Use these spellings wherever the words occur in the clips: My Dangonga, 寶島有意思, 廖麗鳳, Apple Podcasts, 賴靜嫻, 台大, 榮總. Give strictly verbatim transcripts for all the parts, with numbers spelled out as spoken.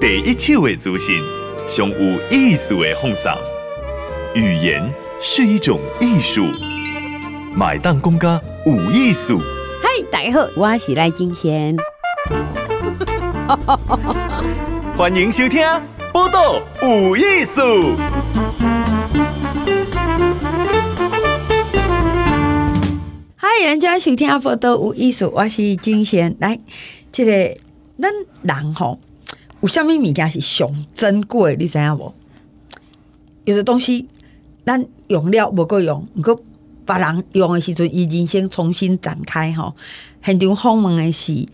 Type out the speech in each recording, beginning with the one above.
第一手的资讯，最有意思的放送。语言是一种艺术，My Dangonga有意思。嗨，大家好，我是赖金贤。欢迎收听《报道有意思》。人家收听报道有意思，我是金贤。来，这个咱人吼，有啥物物件是上珍贵的，你知影无？有的东西咱用了无够用，不过别人用的时阵，伊人生重新展开吼。现场访问的是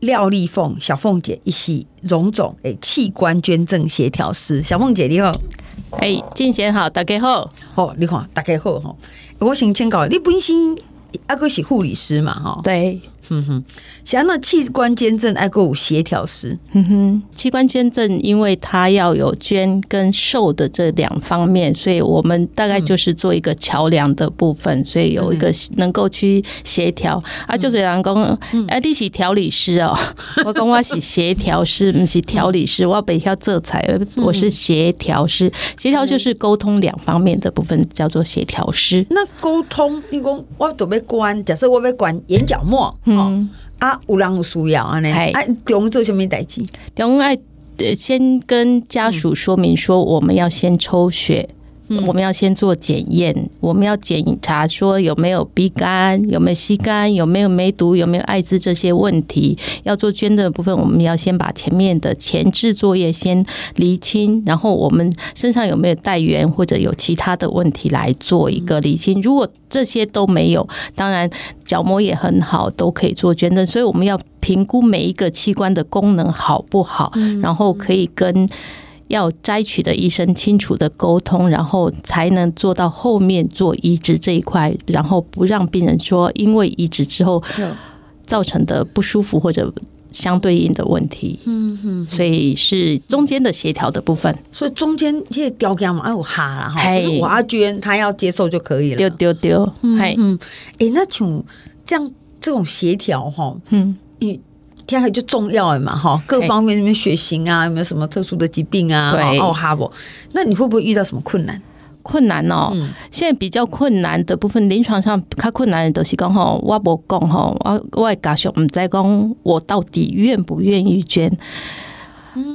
廖丽凤小凤姐，伊是荣总诶器官捐赠协调师。小凤姐你好。哎，金贤好，大家好。好，你看大家好吼。我先请教你本身。啊，个是护理师嘛，哈，对，嗯哼，想到器官捐赠，啊个有协调师，嗯哼，器官捐赠，因为它要有捐跟受的这两方面，所以我们大概就是做一个桥梁的部分，所以有一个能够去协调、嗯。啊，就有人讲，哎、嗯啊，你是调理师哦，我讲我是协调师，不是调理师，我袂晓做菜，我是协调师。协调就是沟通两方面的部分，叫做协调师。那沟通，你讲我准备。关，假设我要关眼角膜，嗯、哦、啊，有人有需要安尼，啊，中做什么代志？中爱先跟家属说明说，我们要先抽血。我们要先做检验，我们要检查说有没有鼻肝，有没有吸肝，有没有梅毒，有没有艾滋这些问题。要做捐赠的部分，我们要先把前面的前置作业先厘清，然后我们身上有没有带原或者有其他的问题来做一个厘清。如果这些都没有，当然角膜也很好，都可以做捐赠。所以我们要评估每一个器官的功能好不好，然后可以跟要摘取的医生清楚的沟通，然后才能做到后面做移植这一块，然后不让病人说因为移植之后造成的不舒服或者相对应的问题。嗯嗯，所以是中间的协调的部分。所以中间这些条件嘛，哎，我哈啦哈，可是我要捐，他要接受就可以了。丢丢丢，嗯嗯，哎、欸，那像这样这种协调哈，嗯，听起就重要的嘛，各方面有没有血型啊，有没有什么特殊的疾病啊，对，哦哈不，那你会不会遇到什么困难？困难哦、嗯，现在比较困难的部分，临床上比较困难的就是讲吼，我无讲吼，我我家属唔知讲我到底愿不愿意捐。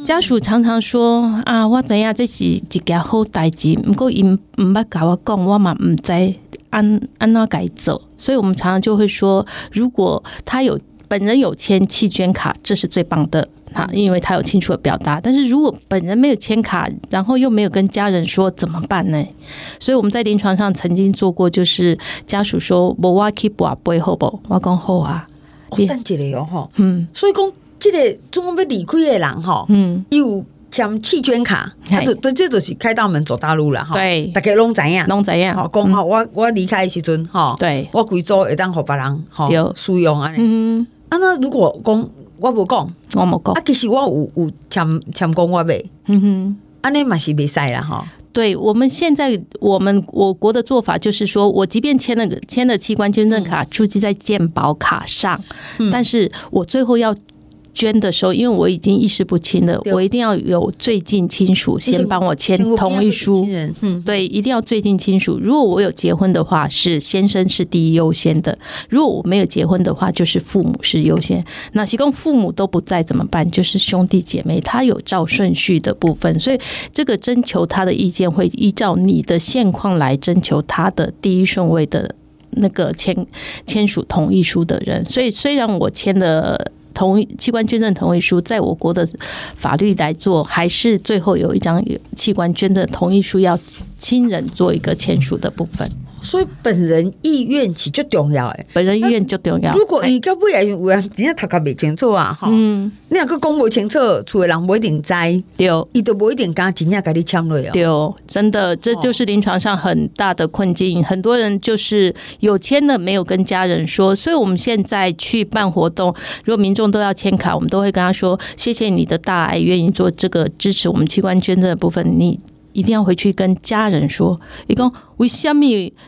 家属常常说啊，我知影这是一件好代志，不过因唔捌甲我讲，我嘛唔知安安怎改做，所以我们常常就会说，如果他有。本人有签器捐卡，这是最棒的，因为他有清楚的表达。但是如果本人没有签卡，然后又没有跟家人说，怎么办呢？所以我们在临床上曾经做过，就是家属说：“无我去博杯好不？”我讲好啊。哦，等一下哦，嗯，所以讲这个总要离开的人哈，嗯，有签器捐卡，啊，对，这就是开大门走大路了哈。对，大家拢知影，拢知影。好，讲好，我我离开的时阵哈，对，我贵州会当给别人哈使用啊。嗯。啊，那如果讲我无讲，我无讲，啊，其实我有有签签讲我袂，嗯哼，安尼嘛是袂使啦哈。对，我们现在我们我国的做法就是说，我即便签了签了器官捐赠卡，注记在健保卡上，嗯，但是我最后要捐的时候，因为我已经意识不清了，我一定要有最近亲属先帮我签同意书，嗯，对，一定要最近亲属。如果我有结婚的话，是先生是第一优先的；如果我没有结婚的话，就是父母是优先。那其中父母都不在怎么办？就是兄弟姐妹，他有照顺序的部分，所以这个征求他的意见会依照你的现况来征求他的第一顺位的那个签签署同意书的人。所以虽然我签了。同器官捐赠同意书，在我国的法律来做，还是最后有一张器官捐赠同意书要亲人做一个签署的部分。所以本人意愿是最重要诶，本人意愿最重要。如果伊到尾也有人真正头壳未清楚啊，哈，嗯，你若佫讲无清楚，厝诶人无一定知，对，伊都无一定敢真正甲你签落哦。对，真的，这就是临床上很大的困境，哦，很多人就是有签的没有跟家人说，所以我们现在去办活动，如果民众都要签卡，我们都会跟他说：谢谢你的大爱，愿意做这个支持我们器官捐赠的部分，你。一定要回去跟家人说，他说为什么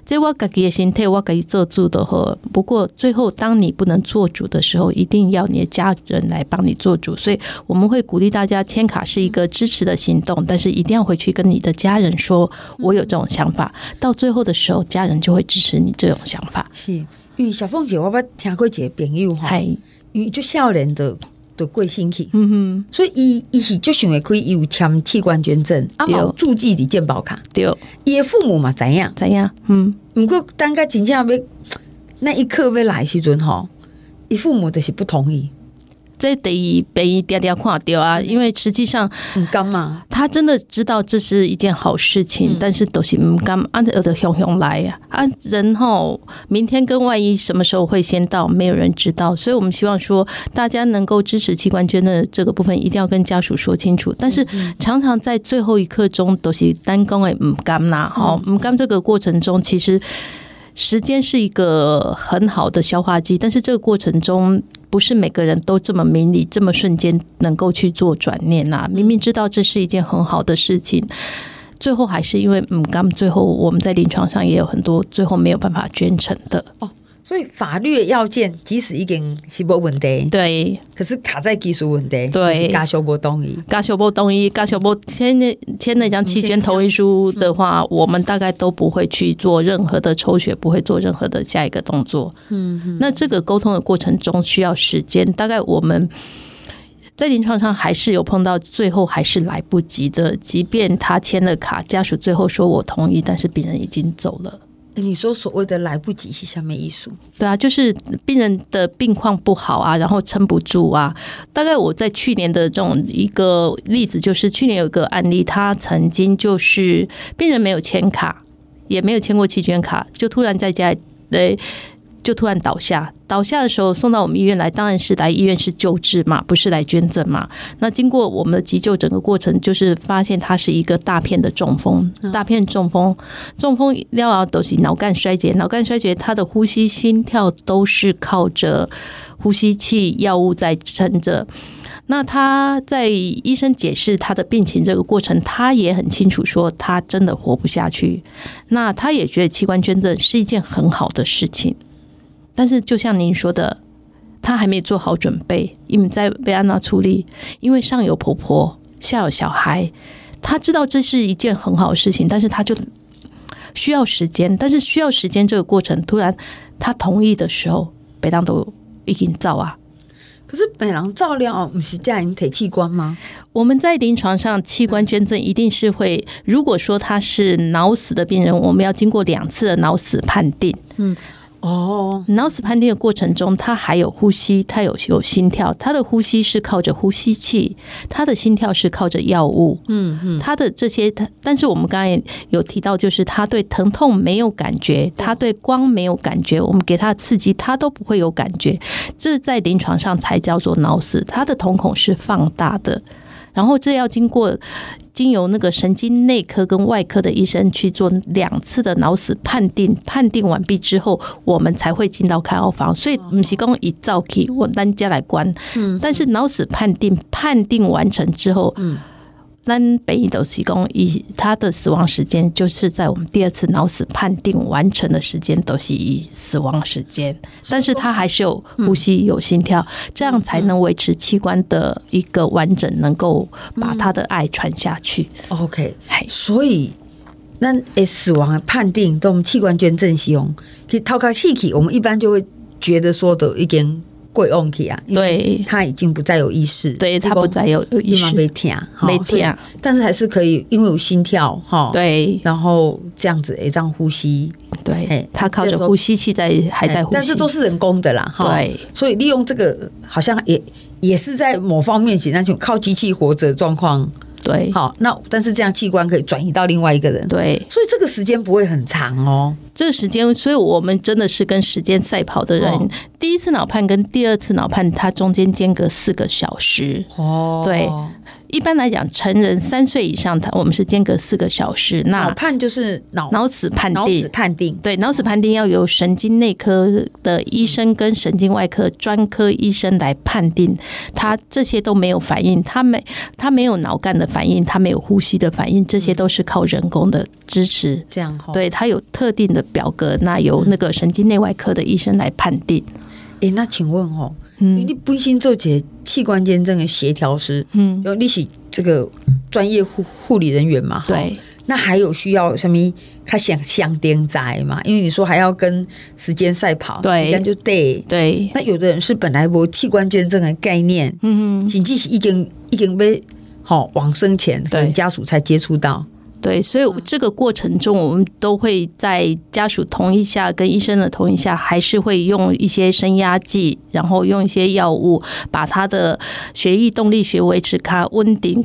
这我自己的身体我自己做主就好，不过最后当你不能做主的时候，一定要你的家人来帮你做主。所以我们会鼓励大家，签卡是一个支持的行动，但是一定要回去跟你的家人说我有这种想法，到最后的时候家人就会支持你这种想法。是，因为小凤姐我捌听过一个朋友，因为很少年的就过身去、嗯、所以他是很想可以有签器官捐赠，也有注记在健保卡，他的父母也知道知道、嗯、不过等到真正要那一刻要来的时候，他父母就是不同意，这第二被常常看到啊，因为实际上不甘嘛，他真的知道这是一件好事情、嗯、但是就是不甘啊，就熊熊来啊，人吼明天跟万一什么时候会先到没有人知道，所以我们希望说大家能够支持器官捐的这个部分一定要跟家属说清楚，但是常常在最后一刻中就是单讲的不甘啦、啊嗯、不甘这个过程中其实时间是一个很好的消化剂，但是这个过程中不是每个人都这么明理，这么瞬间能够去做转念啊，明明知道这是一件很好的事情，最后还是因为嗯，刚最后我们在临床上也有很多最后没有办法捐成的哦，所以法律的要件即使已经是没问题，对，可是卡在技术问题，对，家属不同意，家属不同意，家属不签那张弃捐同意书的话、嗯、我们大概都不会去做任何的抽血，不会做任何的下一个动作、嗯、那这个沟通的过程中需要时间，大概我们在临床上还是有碰到最后还是来不及的，即便他签了卡，家属最后说我同意，但是病人已经走了。你说所谓的来不及是什么意思？对啊，就是病人的病况不好啊，然后撑不住啊。大概我在去年的这种一个例子，就是去年有一个案例，他曾经就是病人没有签卡，也没有签过器捐卡，就突然在家对就突然倒下，倒下的时候送到我们医院来，当然是来医院是救治嘛，不是来捐赠嘛。那经过我们的急救整个过程，就是发现他是一个大片的中风，大片中风，中风了啊都是脑干衰竭，脑干衰竭他的呼吸、心跳都是靠着呼吸器药物在撑着。那他在医生解释他的病情这个过程，他也很清楚说他真的活不下去。那他也觉得器官捐赠是一件很好的事情。但是就像您说的，他还没做好准备，因为在被安娜处理，因为上有婆婆下有小孩，他知道这是一件很好的事情，但是他就需要时间，但是需要时间这个过程，突然他同意的时候，北当都已经造啊。可是本人照料不是家人提器官吗？我们在临床上器官捐赠一定是会，如果说他是脑死的病人，我们要经过两次的脑死判定。嗯哦，脑死判定的过程中，他还有呼吸，他有有心跳，他的呼吸是靠着呼吸器，他的心跳是靠着药物，嗯嗯，他的这些，但是我们刚才有提到，就是他对疼痛没有感觉，他对光没有感觉，我们给他的刺激，他都不会有感觉，这在临床上才叫做脑死，他的瞳孔是放大的，然后这要经过。经由那个神经内科跟外科的医生去做两次的脑死判定，判定完毕之后，我们才会进到开刀房。所以不是说一早起我咱家来关，但是脑死判定判定完成之后，嗯，咱北医都是说他的死亡时间就是在我们第二次脑死判定完成的时间都是以死亡时间，但是他还是有呼吸有心跳，这样才能维持器官的一个完整，能够把他的爱传下去。嗯、OK， 所以那死亡的判定都器官捐赠使用，其实头壳死去，我们一般就会觉得说都已经。过往去啊，对，他已经不再有意识，对他不再有意识，没听，没听，但是还是可以，因为有心跳哈，对，然后这样子诶，让呼吸，对，他靠着呼吸器在还在呼吸，但是都是人工的啦，对，所以利用这个好像也也是在某方面简单就靠机器活着状况，对，好，那但是这样器官可以转移到另外一个人，对，所以这个时间不会很长哦。这个时间，所以我们真的是跟时间赛跑的人。哦、第一次脑判跟第二次脑判，它中间间隔四个小时。哦，对，一般来讲成人三岁以上我们是间隔四个小时。那脑判就是脑脑死判定，脑死判定对，脑死判定要由神经内科的医生跟神经外科专科医生来判定，他这些都没有反应，他没他没有脑干的反应，他没有呼吸的反应，这些都是靠人工的支持。这样、哦、对，他有特定的表格，那由那个神经内外科的医生来判定。欸、那请问哦，嗯、你本身做一个器官捐赠的协调师，嗯，你是这个专业护护理人员嘛？对。那还有需要什么他想想点在嘛？因为你说还要跟时间赛跑，对，时间就对对。那有的人是本来没器官捐赠的概念，嗯嗯，甚至是已经已经被好往生前，可能家属才接触到。对，所以这个过程中我们都会在家属同意下跟医生的同意下，还是会用一些升压剂，然后用一些药物把他的血液动力学维持卡稳定，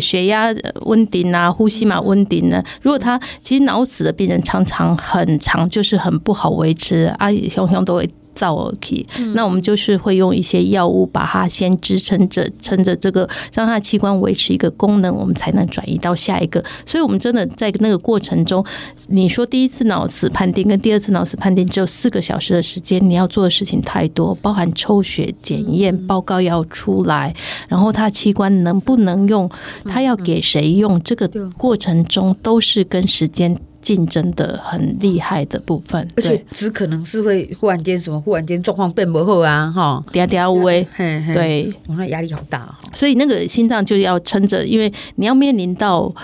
血压稳定啊，呼吸嘛稳定呢。如果他其实脑死的病人常常很长就是很不好维持啊，常常都会造起，那我们就是会用一些药物把它先支撑着，撑着这个，让它的器官维持一个功能，我们才能转移到下一个。所以我们真的在那个过程中，你说第一次脑死判定跟第二次脑死判定只有四个小时的时间，你要做的事情太多，包含抽血检验报告要出来，然后它器官能不能用，它要给谁用，这个过程中都是跟时间竞争的很厉害的部分，而且只可能是会忽然间什么，忽然间状况变不好啊，哈，嗲嗲喂，对，我那压力好大、哦，所以那个心脏就要撑着，因为你要面临到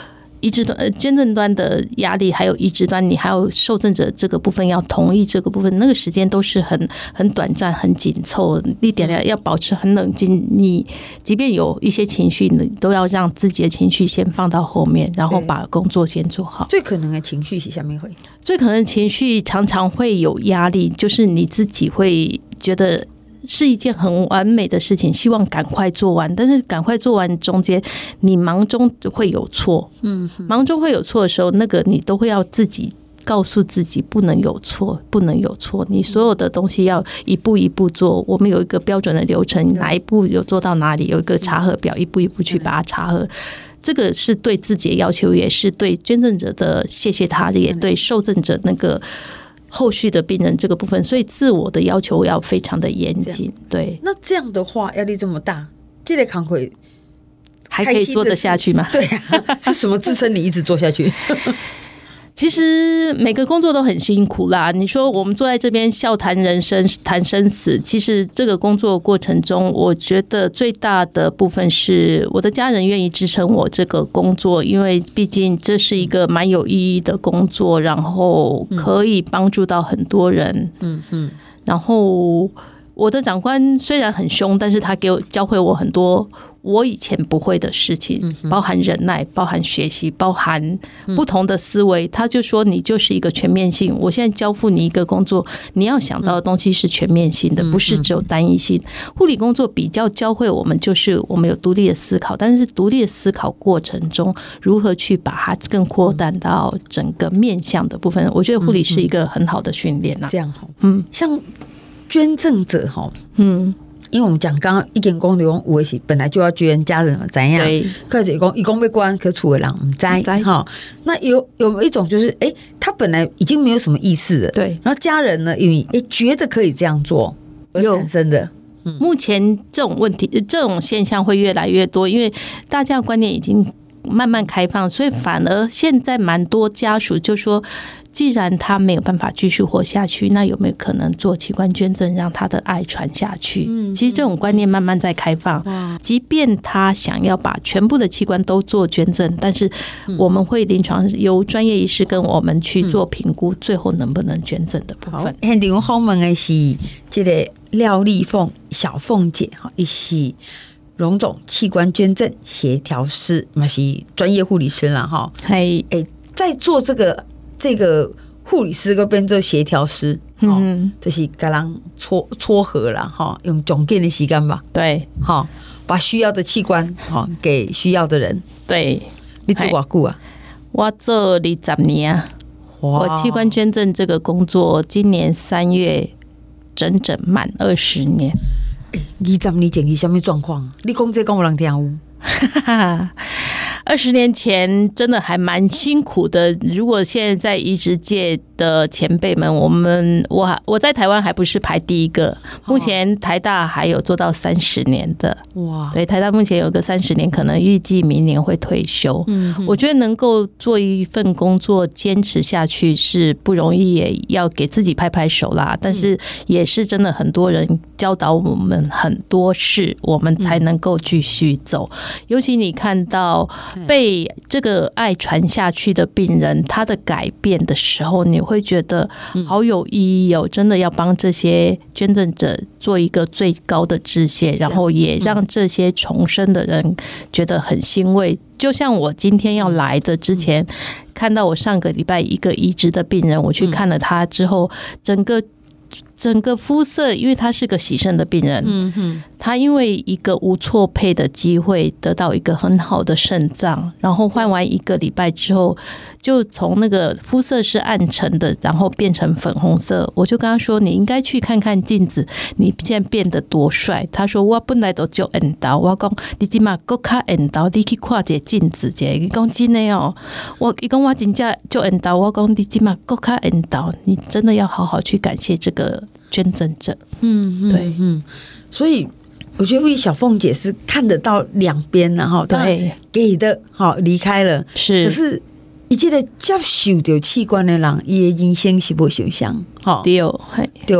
移植端、捐赠端的压力，还有移植端，你还有受赠者这个部分要同意这个部分，那个时间都是很很短暂、很紧凑，一点点要保持很冷静。你即便有一些情绪，你都要让自己的情绪先放到后面，然后把工作先做好。最可能的情绪是下面会，最可能的情绪常常会有压力，就是你自己会觉得是一件很完美的事情，希望赶快做完，但是赶快做完中间你忙中会有错，嗯，忙中会有错的时候，那个你都会要自己告诉自己不能有错，不能有错，你所有的东西要一步一步做，我们有一个标准的流程，哪一步有做到哪里，有一个查核表，一步一步去把它查核，这个是对自己的要求，也是对捐赠者的谢谢他，也对受赠者那个后续的病人这个部分，所以自我的要求要非常的严谨。对，那这样的话压力这么大，这个工作还可以做得下去吗？对啊，是什么支撑你一直做下去？其实每个工作都很辛苦啦，你说我们坐在这边笑谈人生谈生死，其实这个工作过程中我觉得最大的部分是我的家人愿意支撑我这个工作，因为毕竟这是一个蛮有意义的工作，然后可以帮助到很多人，嗯嗯，然后我的长官虽然很凶，但是他给我教会我很多我以前不会的事情，包含忍耐，包含学习，包含不同的思维。他就说你就是一个全面性，我现在交付你一个工作，你要想到的东西是全面性的，不是只有单一性。护理工作比较教会我们就是我们有独立的思考，但是独立的思考过程中如何去把它更扩展到整个面向的部分，我觉得护理是一个很好的训练、啊、这样好，嗯，像捐赠者哈，嗯，因为我们讲刚刚一点公流，我是本来就要捐家人嘛，怎样？对，可是一公一公被关，可处为狼，唔栽哈。那有有没有一种就是，哎、欸，他本来已经没有什么意识了，对。然后家人呢，因为哎、欸、觉得可以这样做，而产生的。嗯、目前这种问题，这种现象会越来越多，因为大家的观念已经慢慢开放，所以反而现在蛮多家属就说，既然他没有办法继续活下去，那有没有可能做器官捐赠让他的爱传下去、嗯、其实这种观念慢慢在开放，即便他想要把全部的器官都做捐赠，但是我们会临床由专业医师跟我们去做评估、嗯、最后能不能捐赠的部分。现场访问的是这个廖丽凤小凤姐，她是荣总器官捐赠协调师，也是专业护理师啦、欸、在做这个这个护理师跟变做协调师，嗯，就是跟人撮撮合啦，哈，用总结的时间吧，对，哈，把需要的器官哈给需要的人，对，你做多久啊？我做二十年啊，我器官捐赠这个工作，今年三月整整满二十年。二十年前是什么状况？你讲这讲有人听有？二十年前真的还蛮辛苦的，如果现在在移植界的前辈们，我们 我, 我在台湾还不是排第一个，目前台大还有做到三十年的，哇，对，台大目前有个三十年，可能预计明年会退休。嗯，我觉得能够做一份工作坚持下去是不容易，也要给自己拍拍手啦，但是也是真的很多人教导我们很多事，我们才能够继续走。尤其你看到被这个爱传下去的病人他的改变的时候，你会觉得好有意义哦，真的要帮这些捐赠者做一个最高的致谢，然后也让这些重生的人觉得很欣慰。就像我今天要来的之前，看到我上个礼拜一个移植的病人，我去看了他之后，整个整个肤色，因为他是个洗肾的病人，嗯哼，他因为一个无错配的机会得到一个很好的肾脏，然后换完一个礼拜之后，就从那个肤色是暗沉的，然后变成粉红色。我就跟他说，你应该去看看镜子，你现在变得多帅。他说我本来就很缘投，我说你现在更加缘投，你去看一下镜子一下。他说真的哦，我他说我真的很缘投，我说你现在更加缘投，你真的要好好去感谢这个捐赠者。嗯，对，嗯，所以我觉得小凤姐是看得到两边了哈，对，给的好离开了，是，可是伊这个接受到器官的人，伊的人生是无受伤，哈，对，对。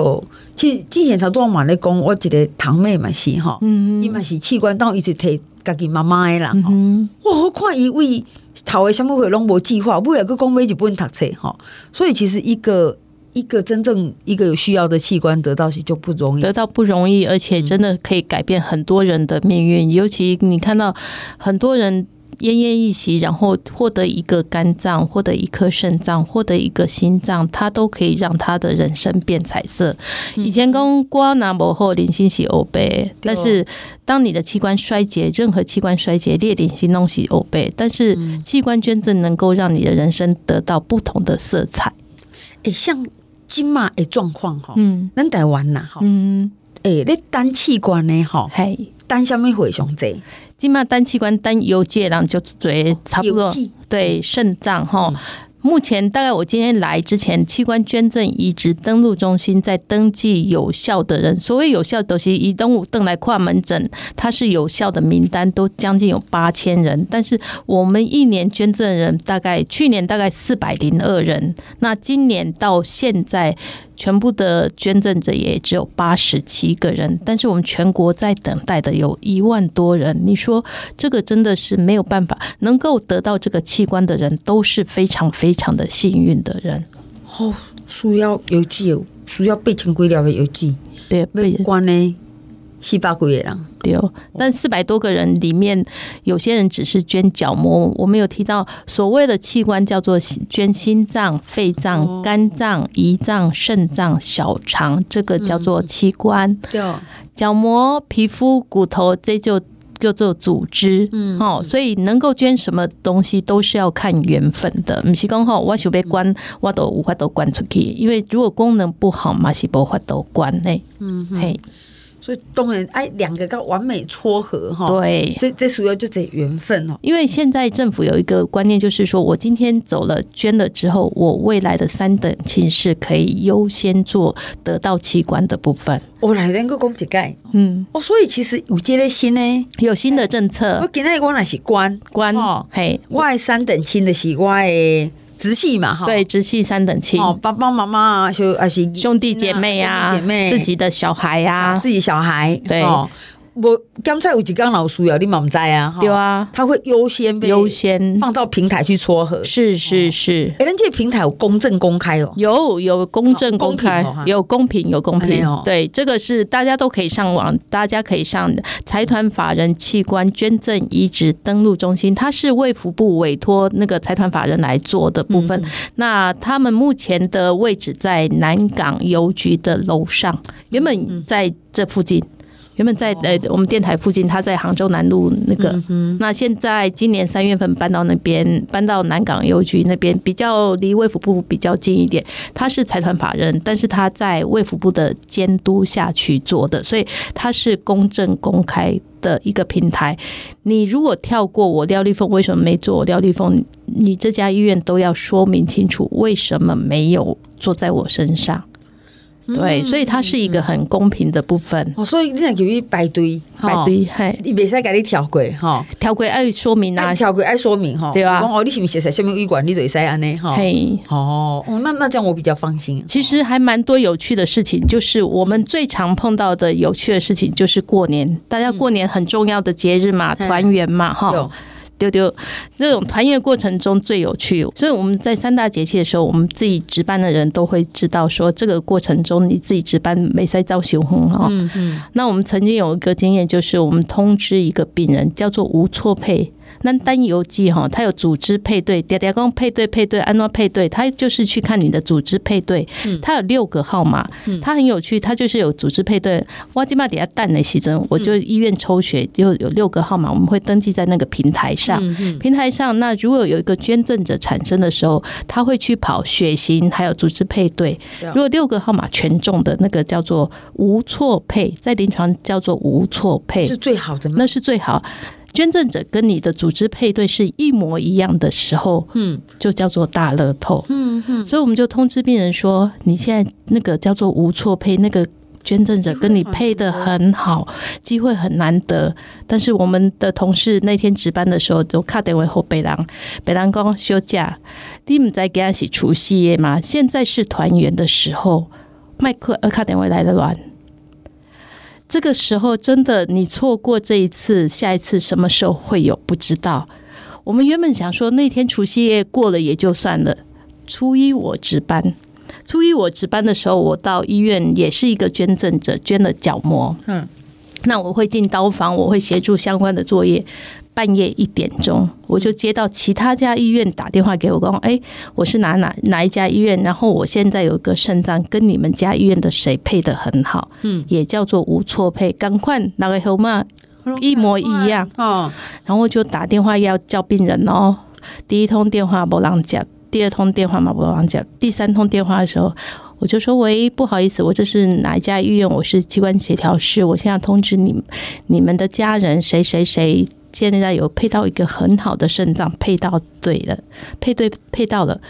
之之前头多嘛咧讲，我一个堂妹嘛是哈，嗯，伊嘛是器官，当伊是摕家己妈妈的人，嗯，我看伊为头的什么会拢无计划，尾来佫讲买一本读册哈，所以其实一个。一个真正一个有需要的器官得到就不容易，得到不容易，而且真的可以改变很多人的命运。嗯，尤其你看到很多人奄奄一息，然后获得一个肝脏，获得一颗肾脏，获得一个心脏，他都可以让他的人生变彩色。嗯，以前说我如果没好，人生是黑白，但是当你的器官衰竭，任何器官衰竭，你的人生都是黑白，但是器官捐赠能够让你的人生得到不同的色彩。欸，像现在的状况，嗯，咱台湾啦，嗯，欸，你单器官的吼，单什么会上济？现在单器官单邮寄人就最差不多，对，肾脏吼。目前大概我今天来之前，器官捐赠移植登录中心在登记有效的人，所谓有效都是以登录登来跨门诊，它是有效的名单都将近有八千人，但是我们一年捐赠人大概去年大概四百零二人，那今年到现在全部的捐赠者也只有八十七个人，但是我们全国在等待的有一万多人，你说这个真的是没有办法，能够得到这个器官的人都是非常非常。非常的幸运的人，哦，需要邮寄，需要八千几粒的邮寄，对，被关呢四百几个人，对，但四百多个人里面，有些人只是捐角膜。我们有提到所谓的器官叫做捐心脏、肺脏、肝脏、胰脏、肾脏、小肠，这个叫做器官。嗯，角膜、皮肤、骨头，这就。叫做组织，嗯，哦，所以能够捐什么东西都是要看缘分的，不是说我想要捐我就有办法捐出去，因为如果功能不好也是没办法捐的。嗯哼，所以当然哎，两个要完美撮合，对，这这主要就是缘分。因为现在政府有一个观念，就是说我今天走了捐了之后，我未来的三等亲是可以优先做得到器官的部分。我来咱个讲一盖，嗯，哦，所以其实有这个新呢，有新的政策。我今天我那是官官哦，嘿，我的三等亲的是我的。直系嘛，对，直系三等亲，哦，爸爸妈妈兄弟姐妹啊，兄弟姐妹，自己的小孩啊，自己小孩，对，哦，我刚才有几刚老师啊，你冇知啊，对啊，他会优先被优先放到平台去撮合，是是是，哎，哦，人家平台有公正公开哦，有有公正公开，哦，公平哦，有公平有公平，哦，对，这个是大家都可以上网，大家可以上财团法人器官捐赠移植登录中心，它是卫福部委托那个财团法人来做的部分，嗯，那他们目前的位置在南港邮局的楼上，原本在这附近。原本在、哦呃、我们电台附近，他在杭州南路那个、嗯、那现在今年三月份搬到那边，搬到南港邮局那边，比较离卫福部比较近一点。他是财团法人，但是他在卫福部的监督下去做的，所以他是公正公开的一个平台。你如果跳过我廖丽凤为什么没做我廖丽凤，你这家医院都要说明清楚为什么没有做在我身上。对，所以它是一个很公平的部分。嗯嗯哦、所以你若叫伊排队，排队，嘿，伊袂使甲你跳过，吼，跳过爱说明啊，跳过爱说明，吼，对啊。讲哦，你是不是写在下面医馆，你就会使安尼，吼。嘿，哦，哦，那那这样我比较放心。其实还蛮多有趣的事情，就是我们最常碰到的有趣的事情，就是过年，大家过年很重要的节日嘛，团、嗯、圆嘛，哈。丢丢，这种团圆过程中最有趣，所以我们在三大节气的时候，我们自己值班的人都会知道说，这个过程中你自己值班没在造型红哦。那我们曾经有一个经验，就是我们通知一个病人叫做无错配。那单游记哈，它有组织配对，嗲嗲公配对配对，安诺配对，它就是去看你的组织配对。它有六个号码，它很有趣，它就是有组织配对。我今嘛底下蛋的时阵，我就医院抽血，就有六个号码，我们会登记在那个平台上。平台上，那如果有一个捐赠者产生的时候，他会去跑血型，还有组织配对。如果六个号码全中的那个叫做无错配，在临床叫做无错配，是最好的吗？那是最好。捐赠者跟你的组织配对是一模一样的时候，嗯，就叫做大乐透，嗯嗯，所以我们就通知病人说，你现在那个叫做无错配，那个捐赠者跟你配得很好，机会很难得。但是我们的同事那天值班的时候，就打电话给北人，北人说休假，你不知道今天是除夕的吗？现在是团圆的时候，麦克打电话来得乱。这个时候真的你错过这一次，下一次什么时候会有不知道。我们原本想说那天除夕夜过了也就算了，初一我值班，初一我值班的时候，我到医院也是一个捐赠者捐了角膜，嗯，那我会进刀房，我会协助相关的作业。半夜一点钟，我就接到其他家医院打电话给我，说：“哎、欸，我是哪哪哪一家医院？然后我现在有一个肾脏跟你们家医院的谁配得很好，嗯，也叫做无错配，赶快哪个号码一模一样哦。”然后就打电话要叫病人哦。第一通电话没人接，第二通电话嘛没人接，第三通电话的时候，我就说：“喂，不好意思，我这是哪一家医院？我是机关协调师，我现在通知你们，你们的家人谁谁谁。”现在有配到一个很好的肾脏，配到对了，配对配到了。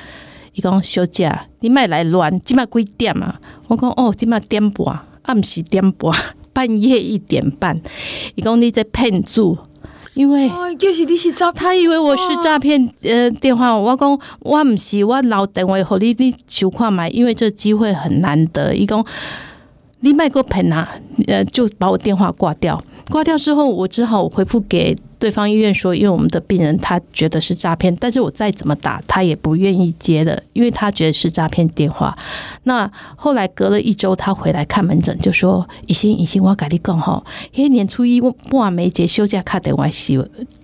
伊讲休假，你莫来乱，今麦几点啊？我讲哦，今麦点半，暗时点半，半夜一点半。伊讲你在骗子，因为就是你是诈骗，他以为我是诈骗呃电话。我讲我唔是，我老电话互你，你收看买，因为这机会很难得。伊讲你莫个骗啊，呃，就把我电话挂掉。挂掉之后，我只好回复给对方医院说，因为我们的病人他觉得是诈骗，但是我再怎么打他也不愿意接的，因为他觉得是诈骗电话。那后来隔了一周，他回来看门诊就说：“以心以心，我跟你讲吼，那年初一我半没结休假卡电话洗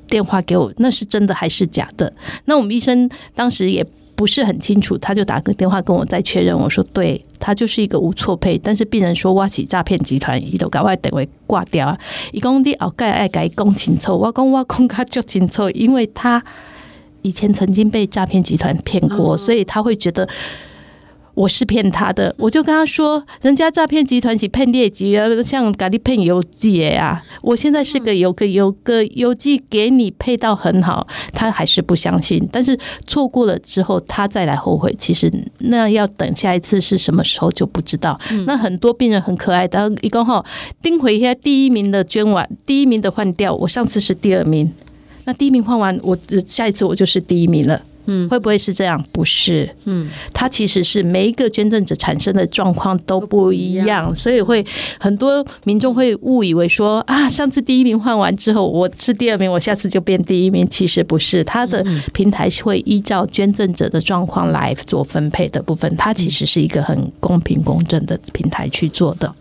电话给我，那是真的还是假的？”那我们医生当时也不是很清楚，他就打个电话跟我再确认。我说：“对。”他就是一个无错配，但是病人说我是诈骗集团，伊就把我电话挂掉啊。伊讲你后盖爱改讲清楚，我讲我讲较足清楚，因为他以前曾经被诈骗集团骗过，所以他会觉得我是骗他的。我就跟他说，人家诈骗集团是骗劣级，像咖喱骗邮寄啊。我现在是个有个有个邮寄给你配到很好，他还是不相信，但是错过了之后他再来后悔，其实那要等下一次是什么时候就不知道。嗯、那很多病人很可爱的，一共吼盯回一下第一名的捐完，第一名的换掉，我上次是第二名，那第一名换完，我下一次我就是第一名了。嗯，会不会是这样？不是，嗯，它其实是每一个捐赠者产生的状况都不一样，所以会很多民众会误以为说啊，上次第一名换完之后我是第二名，我下次就变第一名。其实不是，它的平台是会依照捐赠者的状况来做分配的部分，它其实是一个很公平公正的平台去做的。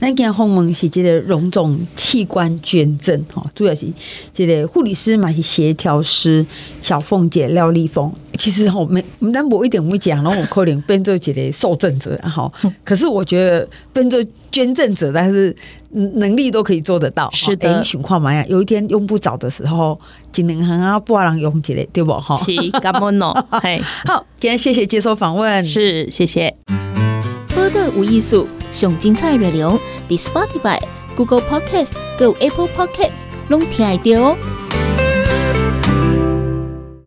咱今日访问是这个荣总器官捐赠吼，主要是这个护理师嘛，是协调师小凤姐廖丽凤。其实吼，没我们咱无一点会讲，然后我可能变做一个受赠者哈。可是我觉得变做捐赠者，但是能力都可以做得到。是的，欸、你想看嘛呀？有一天用不着的时候，只能行啊，不让用起来，对不哈？是，感恩哦。好，今天谢谢接受访问，是谢谢。播客有意思，上精彩内容，在 Spotify、Google Podcast、Go Apple Podcasts 拢听得到哦。